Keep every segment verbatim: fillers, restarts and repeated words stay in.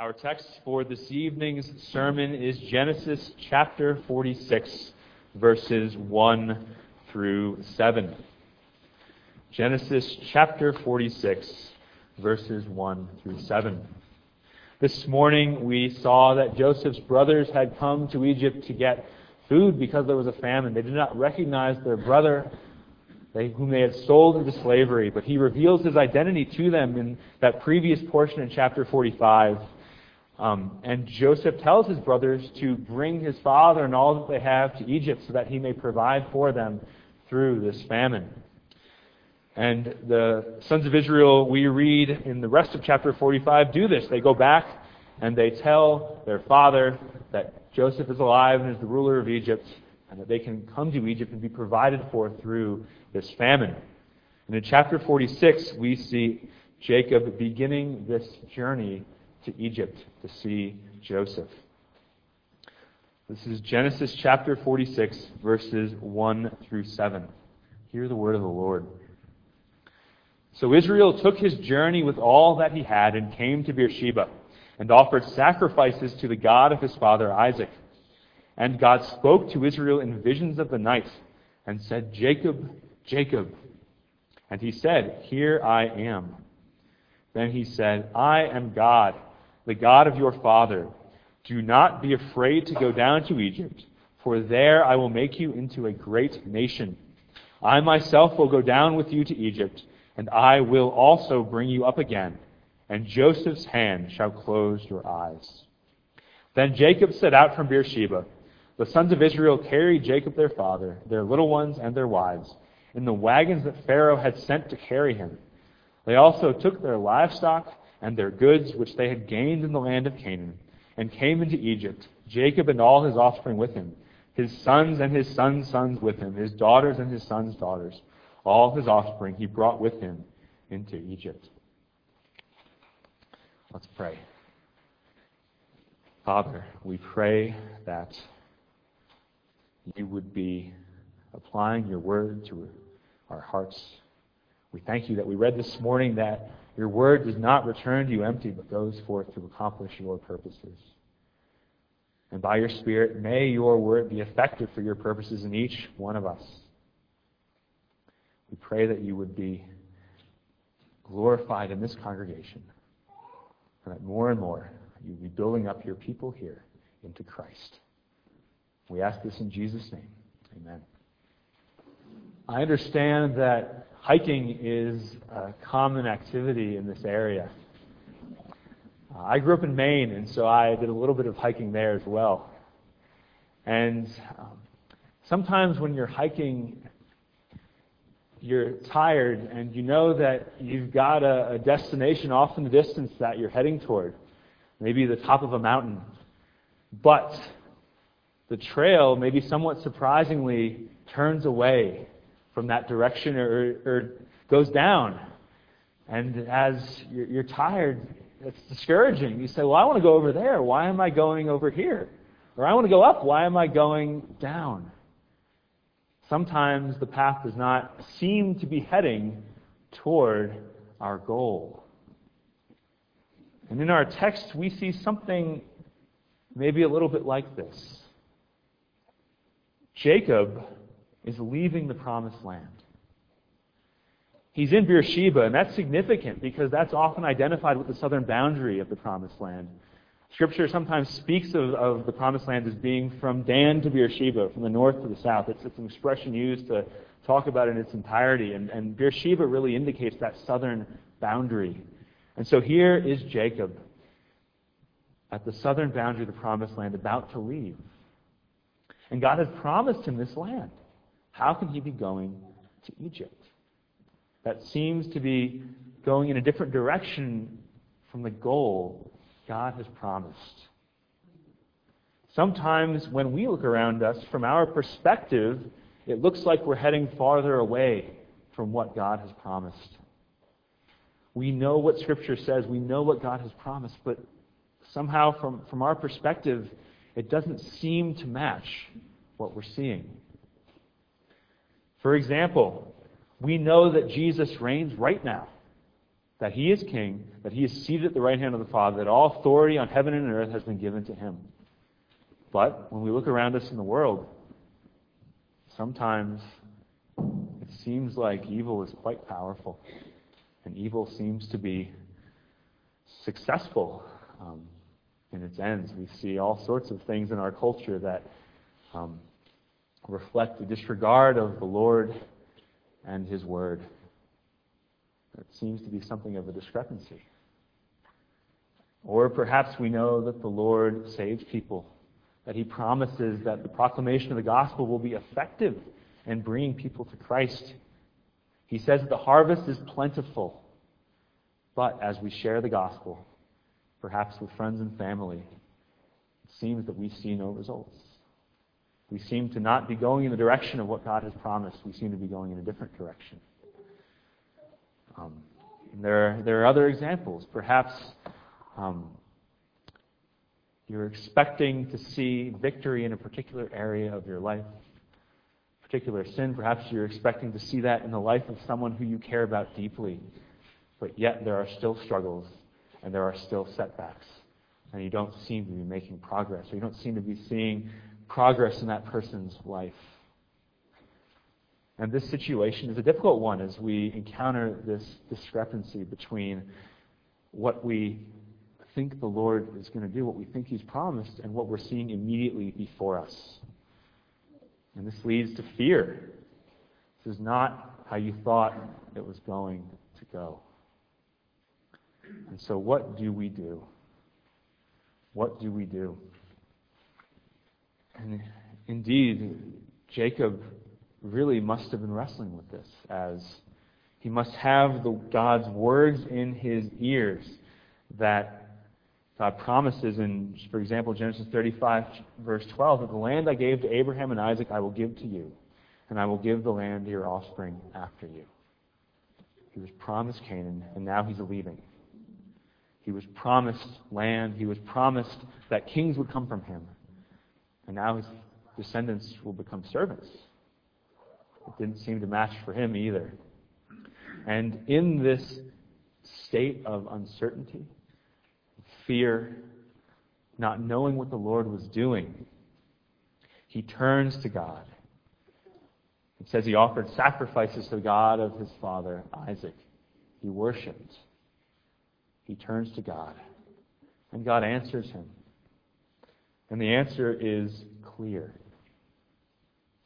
Our text for this evening's sermon is Genesis chapter forty-six, verses one through seven. Genesis chapter forty-six, verses one through seven. This morning we saw that Joseph's brothers had come to Egypt to get food because there was a famine. They did not recognize their brother, They, whom they had sold into slavery, but he reveals his identity to them in that previous portion in chapter forty-five. Um, and Joseph tells his brothers to bring his father and all that they have to Egypt so that he may provide for them through this famine. And the sons of Israel, we read in the rest of chapter forty-five, do this. They go back and they tell their father that Joseph is alive and is the ruler of Egypt, and that they can come to Egypt and be provided for through this famine. And in chapter forty-six, we see Jacob beginning this journey to Egypt to see Joseph. This is Genesis chapter forty-six, verses one through seven. Hear the word of the Lord. So Israel took his journey with all that he had and came to Beersheba and offered sacrifices to the God of his father Isaac. And God spoke to Israel in visions of the night and said, Jacob, Jacob. And he said, Here I am. Then he said, I am God, the God of your father. Do not be afraid to go down to Egypt, for there I will make you into a great nation. I myself will go down with you to Egypt, and I will also bring you up again, and Joseph's hand shall close your eyes. Then Jacob set out from Beersheba. The sons of Israel carried Jacob their father, their little ones and their wives, in the wagons that Pharaoh had sent to carry him. They also took their livestock and their goods which they had gained in the land of Canaan, and came into Egypt, Jacob and all his offspring with him, his sons and his sons' sons with him, his daughters and his sons' daughters. All his offspring he brought with him into Egypt. Let's pray. Father, we pray that you would be applying your word to our hearts. We thank you that we read this morning that your word does not return to you empty, but goes forth to accomplish your purposes. And by your Spirit, may your word be effective for your purposes in each one of us. We pray that you would be glorified in this congregation, and that more and more you would be building up your people here into Christ. We ask this in Jesus' name. Amen. I understand that hiking is a common activity in this area. Uh, I grew up in Maine, and so I did a little bit of hiking there as well. And um, sometimes when you're hiking, you're tired, and you know that you've got a, a destination off in the distance that you're heading toward, maybe the top of a mountain. But the trail, maybe somewhat surprisingly, turns away from that direction or, or goes down. And as you're, you're tired, it's discouraging. You say, well, I want to go over there. Why am I going over here? Or I want to go up. Why am I going down? Sometimes the path does not seem to be heading toward our goal. And in our text, we see something maybe a little bit like this. Jacob is leaving the promised land. He's in Beersheba, and that's significant because that's often identified with the southern boundary of the promised land. Scripture sometimes speaks of, of the promised land as being from Dan to Beersheba, from the north to the south. It's, it's an expression used to talk about in its entirety, and, and Beersheba really indicates that southern boundary. And so here is Jacob at the southern boundary of the promised land, about to leave. And God has promised him this land. How can he be going to Egypt? That seems to be going in a different direction from the goal God has promised. Sometimes when we look around us, from our perspective, it looks like we're heading farther away from what God has promised. We know what Scripture says. We know what God has promised. But somehow from, from our perspective, it doesn't seem to match what we're seeing. For example, we know that Jesus reigns right now. that he is king, that he is seated at the right hand of the Father, that all authority on heaven and earth has been given to him. But when we look around us in the world, sometimes it seems like evil is quite powerful, and evil seems to be successful um, in its ends. We see all sorts of things in our culture that um, reflect the disregard of the Lord and his word. It seems to be something of a discrepancy. Or perhaps we know that the Lord saves people, that he promises that the proclamation of the gospel will be effective in bringing people to Christ. He says that the harvest is plentiful, but as we share the gospel, perhaps with friends and family, it seems that we see no results. We seem to not be going in the direction of what God has promised. We seem to be going in a different direction. Um, there, there are other examples. Perhaps um, you're expecting to see victory in a particular area of your life, particular sin. Perhaps you're expecting to see that in the life of someone who you care about deeply. But yet there are still struggles, and there are still setbacks. And you don't seem to be making progress, or you don't seem to be seeing progress in that person's life. And this situation is a difficult one as we encounter this discrepancy between what we think the Lord is going to do, what we think he's promised, and what we're seeing immediately before us. And this leads to fear. This is not how you thought it was going to go. And so what do we do? What do we do? And indeed, Jacob really must have been wrestling with this, as he must have the, God's words in his ears that God promises in, for example, Genesis thirty-five, verse twelve, that the land I gave to Abraham and Isaac I will give to you, and I will give the land to your offspring after you. He was promised Canaan, and now he's leaving. He was promised land. He was promised that kings would come from him, and now his descendants will become servants. It didn't seem to match for him either. And in this state of uncertainty, fear, not knowing what the Lord was doing, he turns to God. It says he offered sacrifices to the God of his father, Isaac. He worshipped. He turns to God. And God answers him. And the answer is clear.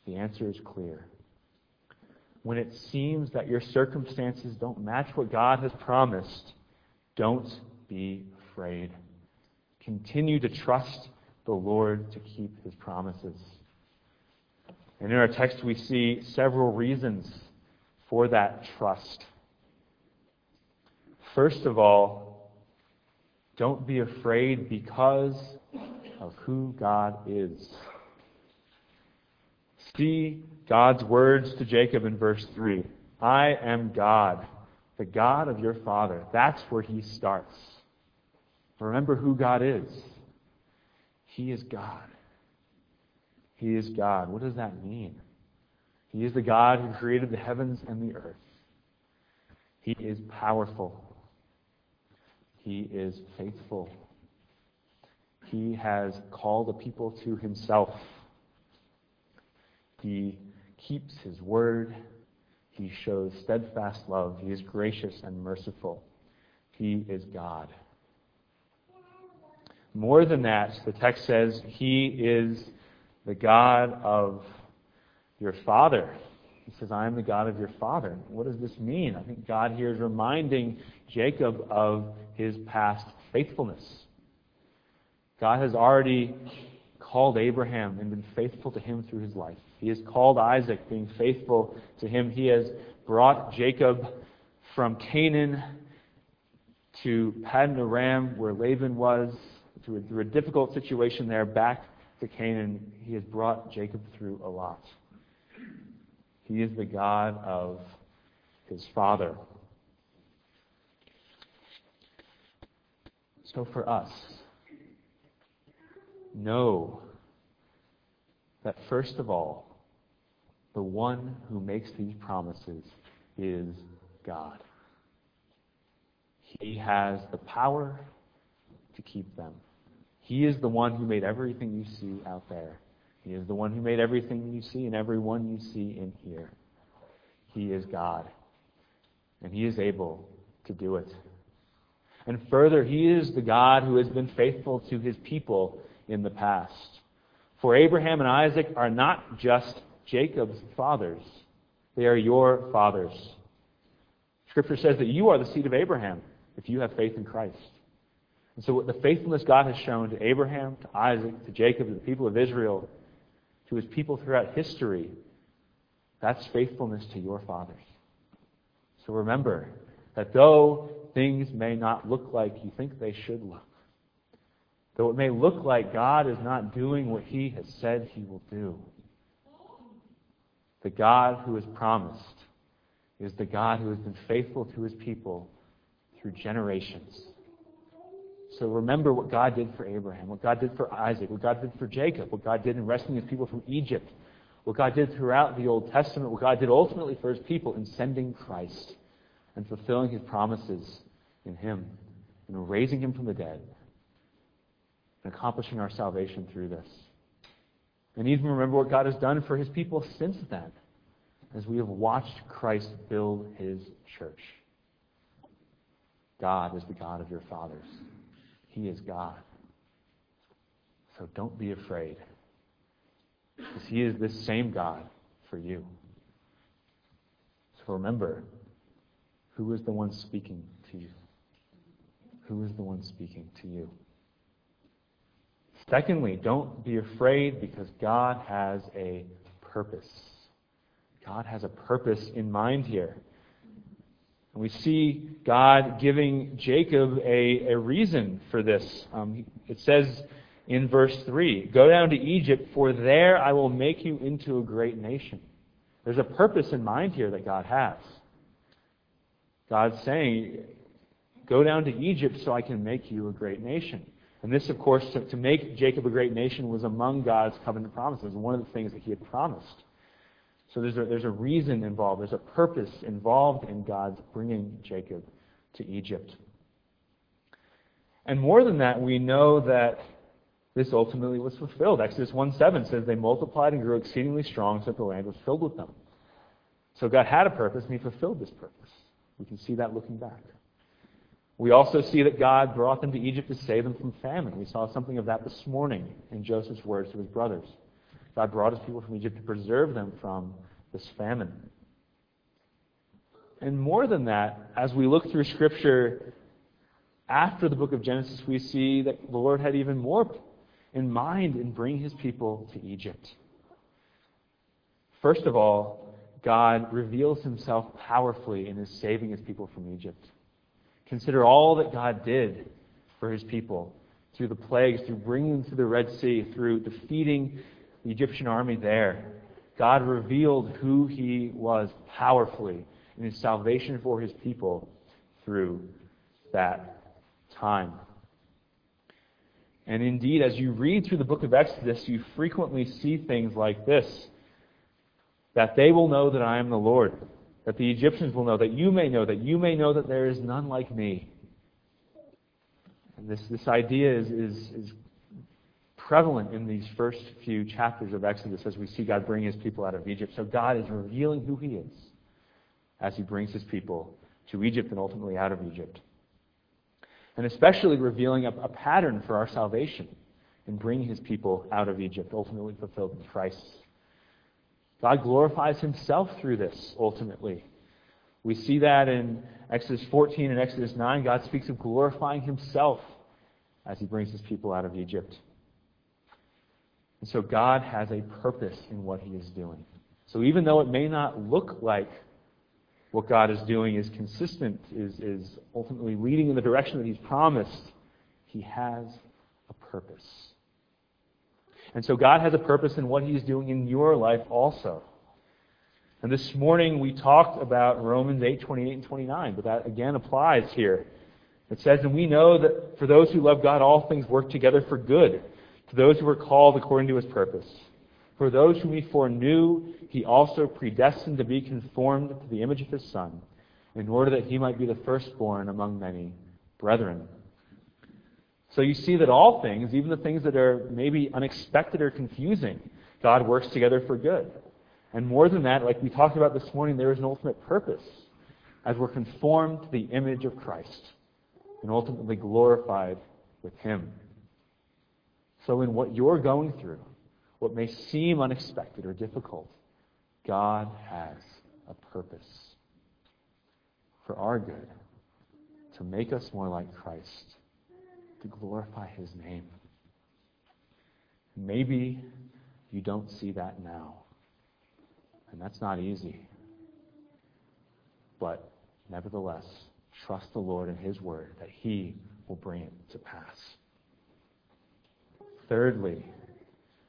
The answer is clear. When it seems that your circumstances don't match what God has promised, don't be afraid. Continue to trust the Lord to keep his promises. And in our text we see several reasons for that trust. First of all, don't be afraid because of who God is. See God's words to Jacob in verse three. I am God, the God of your father. That's where he starts. Remember who God is. He is God. He is God. What does that mean? He is the God who created the heavens and the earth. He is powerful. He is faithful. He has called the people to himself. He keeps his word. He shows steadfast love. He is gracious and merciful. He is God. More than that, the text says, he is the God of your father. He says, I am the God of your father. What does this mean? I think God here is reminding Jacob of his past faithfulness. God has already called Abraham and been faithful to him through his life. He has called Isaac, being faithful to him. He has brought Jacob from Canaan to Paddan Aram, where Laban was, through a, through a difficult situation there, back to Canaan. He has brought Jacob through a lot. He is the God of his father. So for us, know that first of all, the one who makes these promises is God. He has the power to keep them. He is the one who made everything you see out there. He is the one who made everything you see and everyone you see in here. He is God. And He is able to do it. And further, He is the God who has been faithful to His people in the past. For Abraham and Isaac are not just Jacob's fathers. They are your fathers. Scripture says that you are the seed of Abraham if you have faith in Christ. And so the faithfulness God has shown to Abraham, to Isaac, to Jacob, to the people of Israel, to His people throughout history, that's faithfulness to your fathers. So remember that though things may not look like you think they should look, though it may look like God is not doing what He has said He will do, the God who has promised is the God who has been faithful to His people through generations. So remember what God did for Abraham, what God did for Isaac, what God did for Jacob, what God did in rescuing His people from Egypt, what God did throughout the Old Testament, what God did ultimately for His people in sending Christ and fulfilling His promises in Him and raising Him from the dead and accomplishing our salvation through this. And even remember what God has done for His people since then as we have watched Christ build His church. God is the God of your fathers. He is God. So don't be afraid, because He is this same God for you. So remember, who is the one speaking to you? Who is the one speaking to you? Secondly, don't be afraid, because God has a purpose. God has a purpose in mind here. And we see God giving Jacob a, a reason for this. Um, it says in verse three, "Go down to Egypt, for there I will make you into a great nation." There's a purpose in mind here that God has. God's saying, go down to Egypt so I can make you a great nation. And this, of course, to, to make Jacob a great nation was among God's covenant promises, one of the things that He had promised. So there's a, there's a reason involved. There's a purpose involved in God's bringing Jacob to Egypt. And more than that, we know that this ultimately was fulfilled. Exodus one seven says, "They multiplied and grew exceedingly strong, so that the land was filled with them." So God had a purpose, and He fulfilled this purpose. We can see that looking back. We also see that God brought them to Egypt to save them from famine. We saw something of that this morning in Joseph's words to his brothers. God brought His people from Egypt to preserve them from this famine. And more than that, as we look through Scripture after the book of Genesis, we see that the Lord had even more in mind in bringing His people to Egypt. First of all, God reveals Himself powerfully in His saving His people from Egypt. Consider all that God did for His people through the plagues, through bringing them through the Red Sea, through defeating the Egyptian army there. God revealed who He was powerfully in His salvation for His people through that time. And indeed, as you read through the book of Exodus, you frequently see things like this: "That they will know that I am the Lord, that the Egyptians will know, that you may know, that you may know that there is none like me." And this, this idea is, is, is prevalent in these first few chapters of Exodus as we see God bring His people out of Egypt. So God is revealing who He is as He brings His people to Egypt and ultimately out of Egypt. And especially revealing a, a pattern for our salvation in bringing His people out of Egypt, ultimately fulfilled in Christ. God glorifies Himself through this, ultimately. We see that in Exodus fourteen and Exodus nine. God speaks of glorifying Himself as He brings His people out of Egypt. And so God has a purpose in what He is doing. So even though it may not look like what God is doing is consistent, is, is ultimately leading in the direction that He's promised, He has a purpose. And so God has a purpose in what He is doing in your life also. And this morning we talked about Romans eight, twenty-eight and twenty-nine, but that again applies here. It says, "And we know that for those who love God, all things work together for good, to those who are called according to His purpose. For those whom He foreknew, He also predestined to be conformed to the image of His Son, in order that He might be the firstborn among many brethren. So you see that all things, even the things that are maybe unexpected or confusing, God works together for good. And more than that, like we talked about this morning, there is an ultimate purpose as we're conformed to the image of Christ and ultimately glorified with Him. So in what you're going through, what may seem unexpected or difficult, God has a purpose for our good, to make us more like Christ, to glorify His name. Maybe you don't see that now, and that's not easy. But nevertheless, trust the Lord and His word that He will bring it to pass. Thirdly,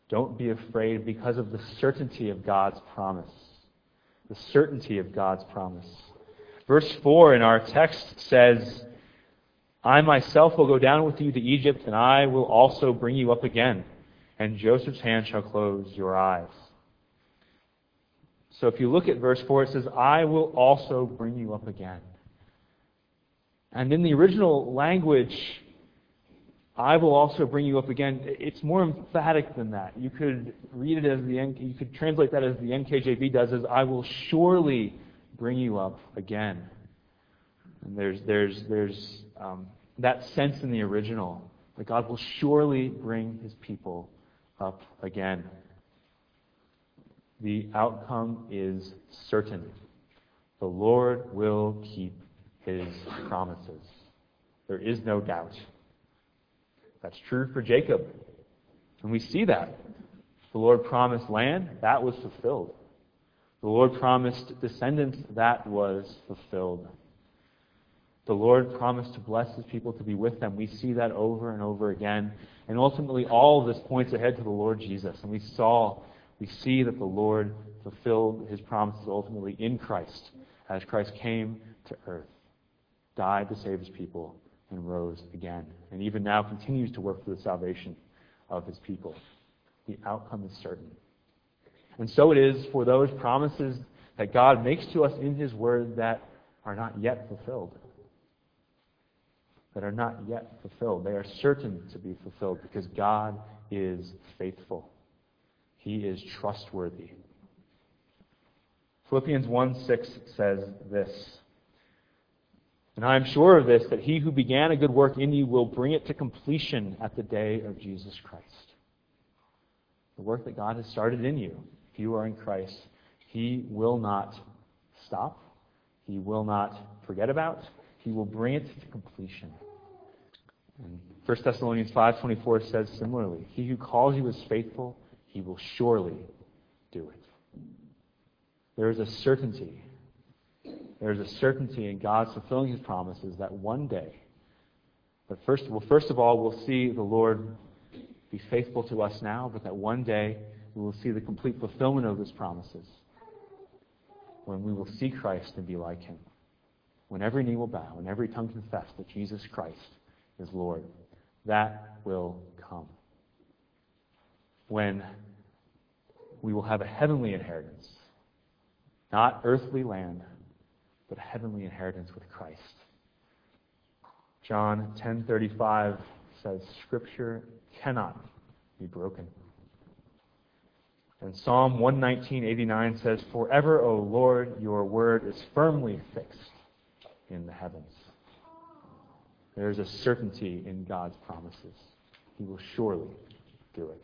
don't be afraid because of the certainty of God's promise. The certainty of God's promise. Verse four in our text says, "I myself will go down with you to Egypt, and I will also bring you up again, and Joseph's hand shall close your eyes." So if you look at verse four, it says, "I will also bring you up again." And in the original language, "I will also bring you up again," it's more emphatic than that. You could read it as the you could translate that as the N K J V does, as "I will surely bring you up again." And there's there's there's um, that sense in the original that God will surely bring His people up again. The outcome is certain. The Lord will keep His promises. There is no doubt. That's true for Jacob. And we see that. The Lord promised land, that was fulfilled. The Lord promised descendants, that was fulfilled. The Lord promised to bless His people, to be with them. We see that over and over again. And ultimately, all of this points ahead to the Lord Jesus. And we saw, we see that the Lord fulfilled His promises ultimately in Christ, as Christ came to earth, died to save His people, and rose again, and even now continues to work for the salvation of His people. The outcome is certain. And so it is for those promises that God makes to us in His word that are not yet fulfilled. That are not yet fulfilled. They are certain to be fulfilled because God is faithful. He is trustworthy. Philippians one six says this, "And I am sure of this, that He who began a good work in you will bring it to completion at the day of Jesus Christ." The work that God has started in you, if you are in Christ, He will not stop. He will not forget about. He will bring it to completion. And First Thessalonians five twenty-four says similarly, "He who calls you is faithful, He will surely do it." There is a certainty. There's a certainty in God's fulfilling His promises that one day, but first, well, first of all, we'll see the Lord be faithful to us now, but that one day we will see the complete fulfillment of His promises when we will see Christ and be like Him. When every knee will bow and every tongue confess that Jesus Christ is Lord. That will come. When we will have a heavenly inheritance, not earthly land, but heavenly inheritance with Christ. John ten thirty-five says, "Scripture cannot be broken." And Psalm one nineteen eighty-nine says, "Forever, O Lord, your word is firmly fixed in the heavens." There is a certainty in God's promises. He will surely do it.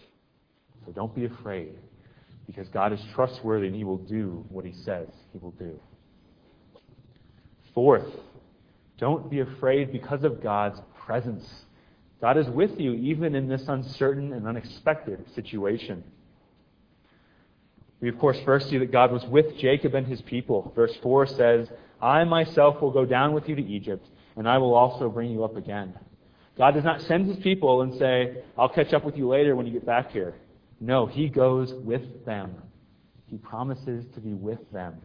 So don't be afraid, because God is trustworthy and He will do what He says He will do. Fourth, don't be afraid because of God's presence. God is with you even in this uncertain and unexpected situation. We, of course, first see that God was with Jacob and his people. Verse four says, "I myself will go down with you to Egypt, and I will also bring you up again." God does not send His people and say, "I'll catch up with you later when you get back here." No, He goes with them. He promises to be with them.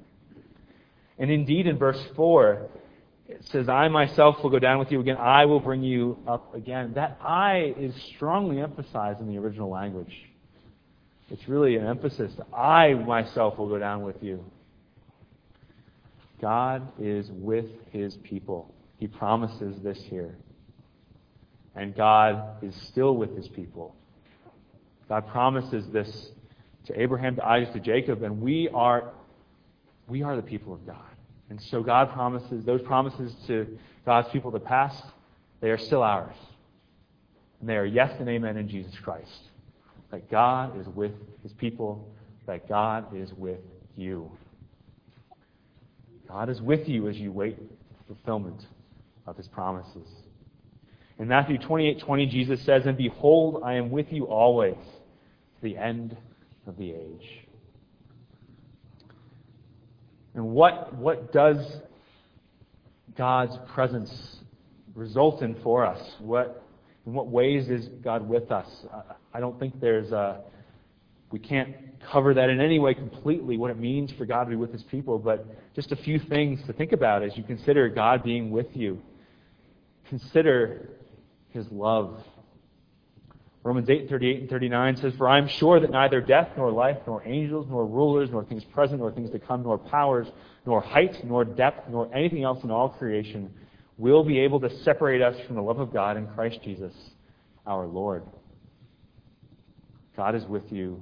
And indeed, in verse four, it says, "I myself will go down with you again. I will bring you up again." That "I" is strongly emphasized in the original language. It's really an emphasis. "I myself will go down with you." God is with His people. He promises this here. And God is still with his people. God promises this to Abraham, to Isaac, to Jacob, and we are we are the people of God. And so God promises, those promises to God's people of the past, they are still ours. And they are yes and amen in Jesus Christ. That God is with his people, that God is with you. God is with you as you wait for the fulfillment of his promises. In Matthew twenty-eight twenty, Jesus says, "And behold, I am with you always, to the end of the age." And what what does God's presence result in for us? What in what ways is God with us? I, I don't think there's a we can't cover that in any way completely, what it means for God to be with his people, but just a few things to think about as you consider God being with you. Consider his love. Romans eight thirty-eight and thirty-nine says, "For I am sure that neither death, nor life, nor angels, nor rulers, nor things present, nor things to come, nor powers, nor height, nor depth, nor anything else in all creation will be able to separate us from the love of God in Christ Jesus, our Lord." God is with you.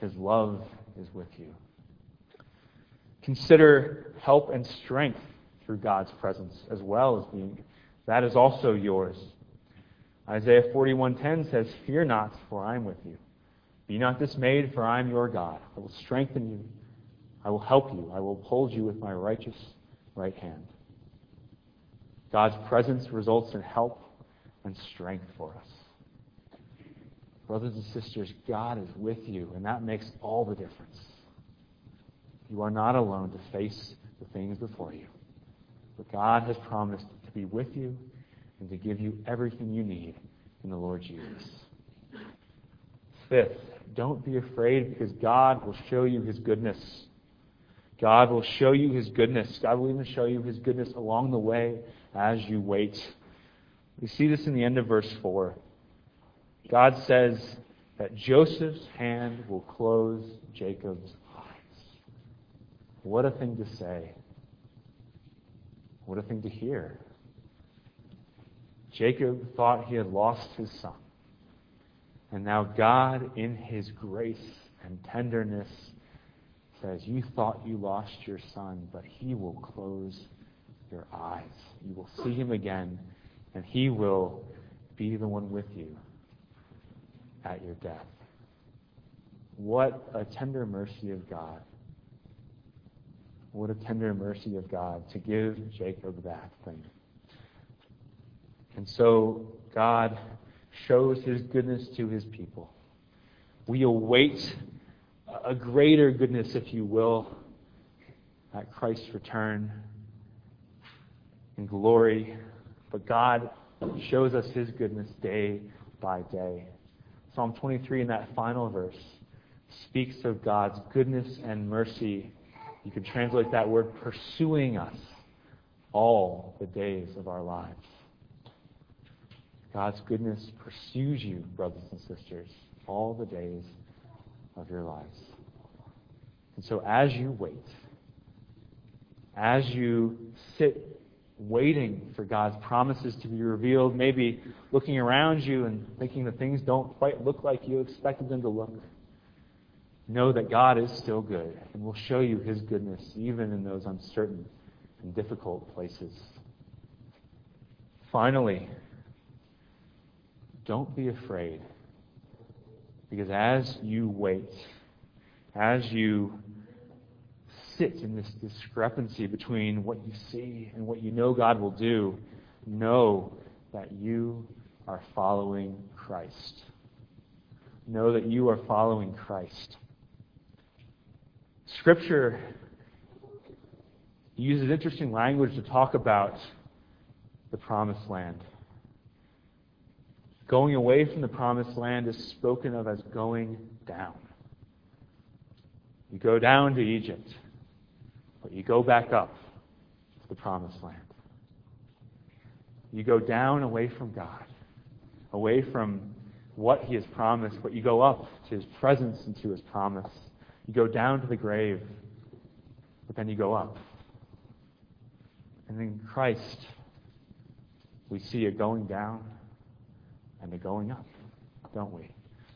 His love is with you. Consider help and strength through God's presence, as well as being that is also yours. Isaiah forty-one ten says, "Fear not, for I am with you. Be not dismayed, for I am your God. I will strengthen you. I will help you. I will uphold you with my righteous right hand." God's presence results in help and strength for us. Brothers and sisters, God is with you, and that makes all the difference. You are not alone to face the things before you. But God has promised to be with you and to give you everything you need in the Lord Jesus. Fifth, don't be afraid, because God will show you his goodness. God will show you his goodness. God will even show you his goodness along the way as you wait. We see this in the end of verse four. God says that Joseph's hand will close Jacob's eyes. What a thing to say. What a thing to hear. Jacob thought he had lost his son. And now God, in his grace and tenderness, says, "You thought you lost your son, but he will close your eyes. You will see him again, and he will be the one with you at your death." What a tender mercy of God. What a tender mercy of God to give Jacob that thing. And so God shows his goodness to his people. We await a greater goodness, if you will, at Christ's return in glory. But God shows us his goodness day by day. Psalm twenty-three, in that final verse, speaks of God's goodness and mercy. You could translate that word pursuing us all the days of our lives. God's goodness pursues you, brothers and sisters, all the days of your lives. And so as you wait, as you sit waiting for God's promises to be revealed, maybe looking around you and thinking that things don't quite look like you expected them to look, know that God is still good and will show you his goodness even in those uncertain and difficult places. Finally, don't be afraid, because as you wait, as you sit in this discrepancy between what you see and what you know God will do, know that you are following Christ. Know that you are following Christ. Scripture uses interesting language to talk about the promised land. Going away from the promised land is spoken of as going down. You go down to Egypt, but you go back up to the promised land. You go down away from God, away from what he has promised, but you go up to his presence and to his promise. You go down to the grave, but then you go up. And in Christ, we see a going down and the going up, don't we?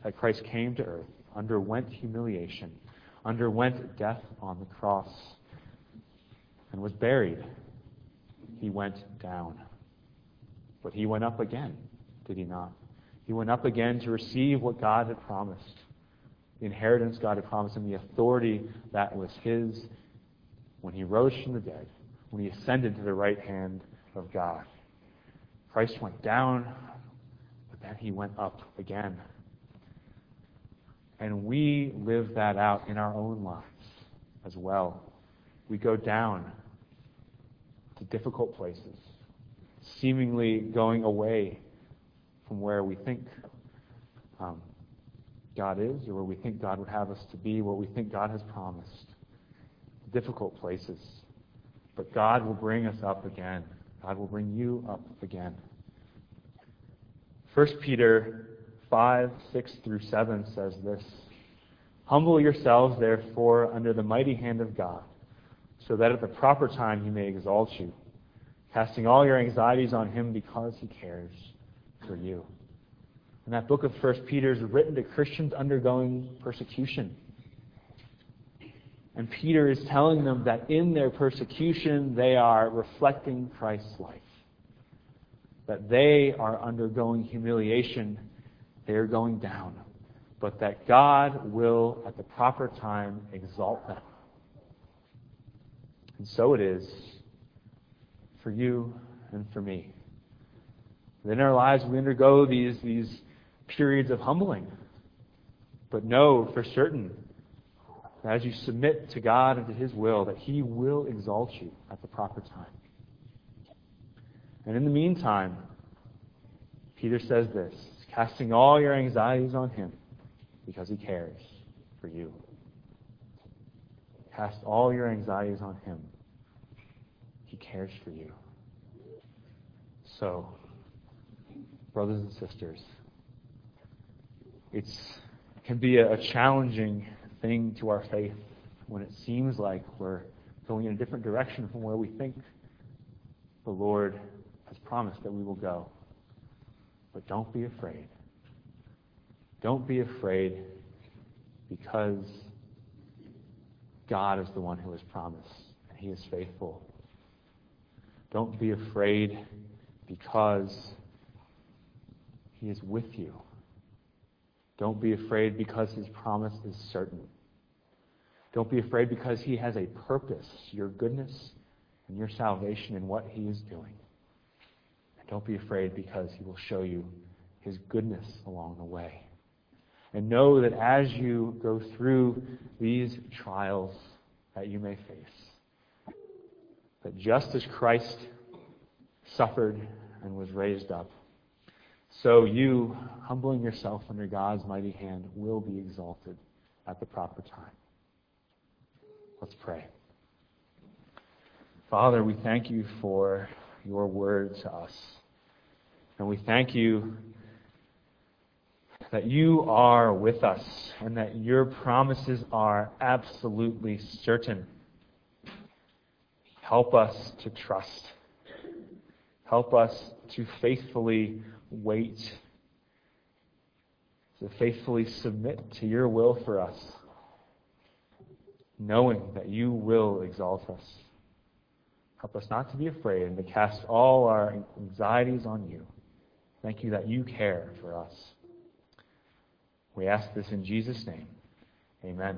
That Christ came to earth, underwent humiliation, underwent death on the cross, and was buried. He went down. But he went up again, did he not? He went up again to receive what God had promised, the inheritance God had promised him, the authority that was his when he rose from the dead, when he ascended to the right hand of God. Christ went down, but then he went up again. And we live that out in our own lives as well. We go down to difficult places, seemingly going away from where we think um, God is, or where we think God would have us to be, where we think God has promised. Difficult places. But God will bring us up again. God will bring you up again. First Peter five, six through seven says this: "Humble yourselves, therefore, under the mighty hand of God, so that at the proper time he may exalt you, casting all your anxieties on him because he cares for you." And that book of First Peter is written to Christians undergoing persecution. And Peter is telling them that in their persecution, they are reflecting Christ's life. That they are undergoing humiliation. They are going down. But that God will, at the proper time, exalt them. And so it is for you and for me. In our lives, we undergo these, these periods of humbling. But know for certain, as you submit to God and to his will, that he will exalt you at the proper time. And in the meantime, Peter says this: casting all your anxieties on him because he cares for you. Cast all your anxieties on him. He cares for you. So, brothers and sisters, it's, it can be a, a challenging thing to our faith when it seems like we're going in a different direction from where we think the Lord has promised that we will go. But don't be afraid. Don't be afraid, because God is the one who has promised, and he is faithful. Don't be afraid, because he is with you. Don't be afraid, because his promise is certain. Don't be afraid, because he has a purpose, your goodness and your salvation in what he is doing. And don't be afraid, because he will show you his goodness along the way. And know that as you go through these trials that you may face, that just as Christ suffered and was raised up, so you, humbling yourself under God's mighty hand, will be exalted at the proper time. Let's pray. Father, we thank you for your word to us. And we thank you that you are with us and that your promises are absolutely certain. Help us to trust. Help us to faithfully wait, to faithfully submit to your will for us, knowing that you will exalt us. Help us not to be afraid and to cast all our anxieties on you. Thank you that you care for us. We ask this in Jesus' name. Amen.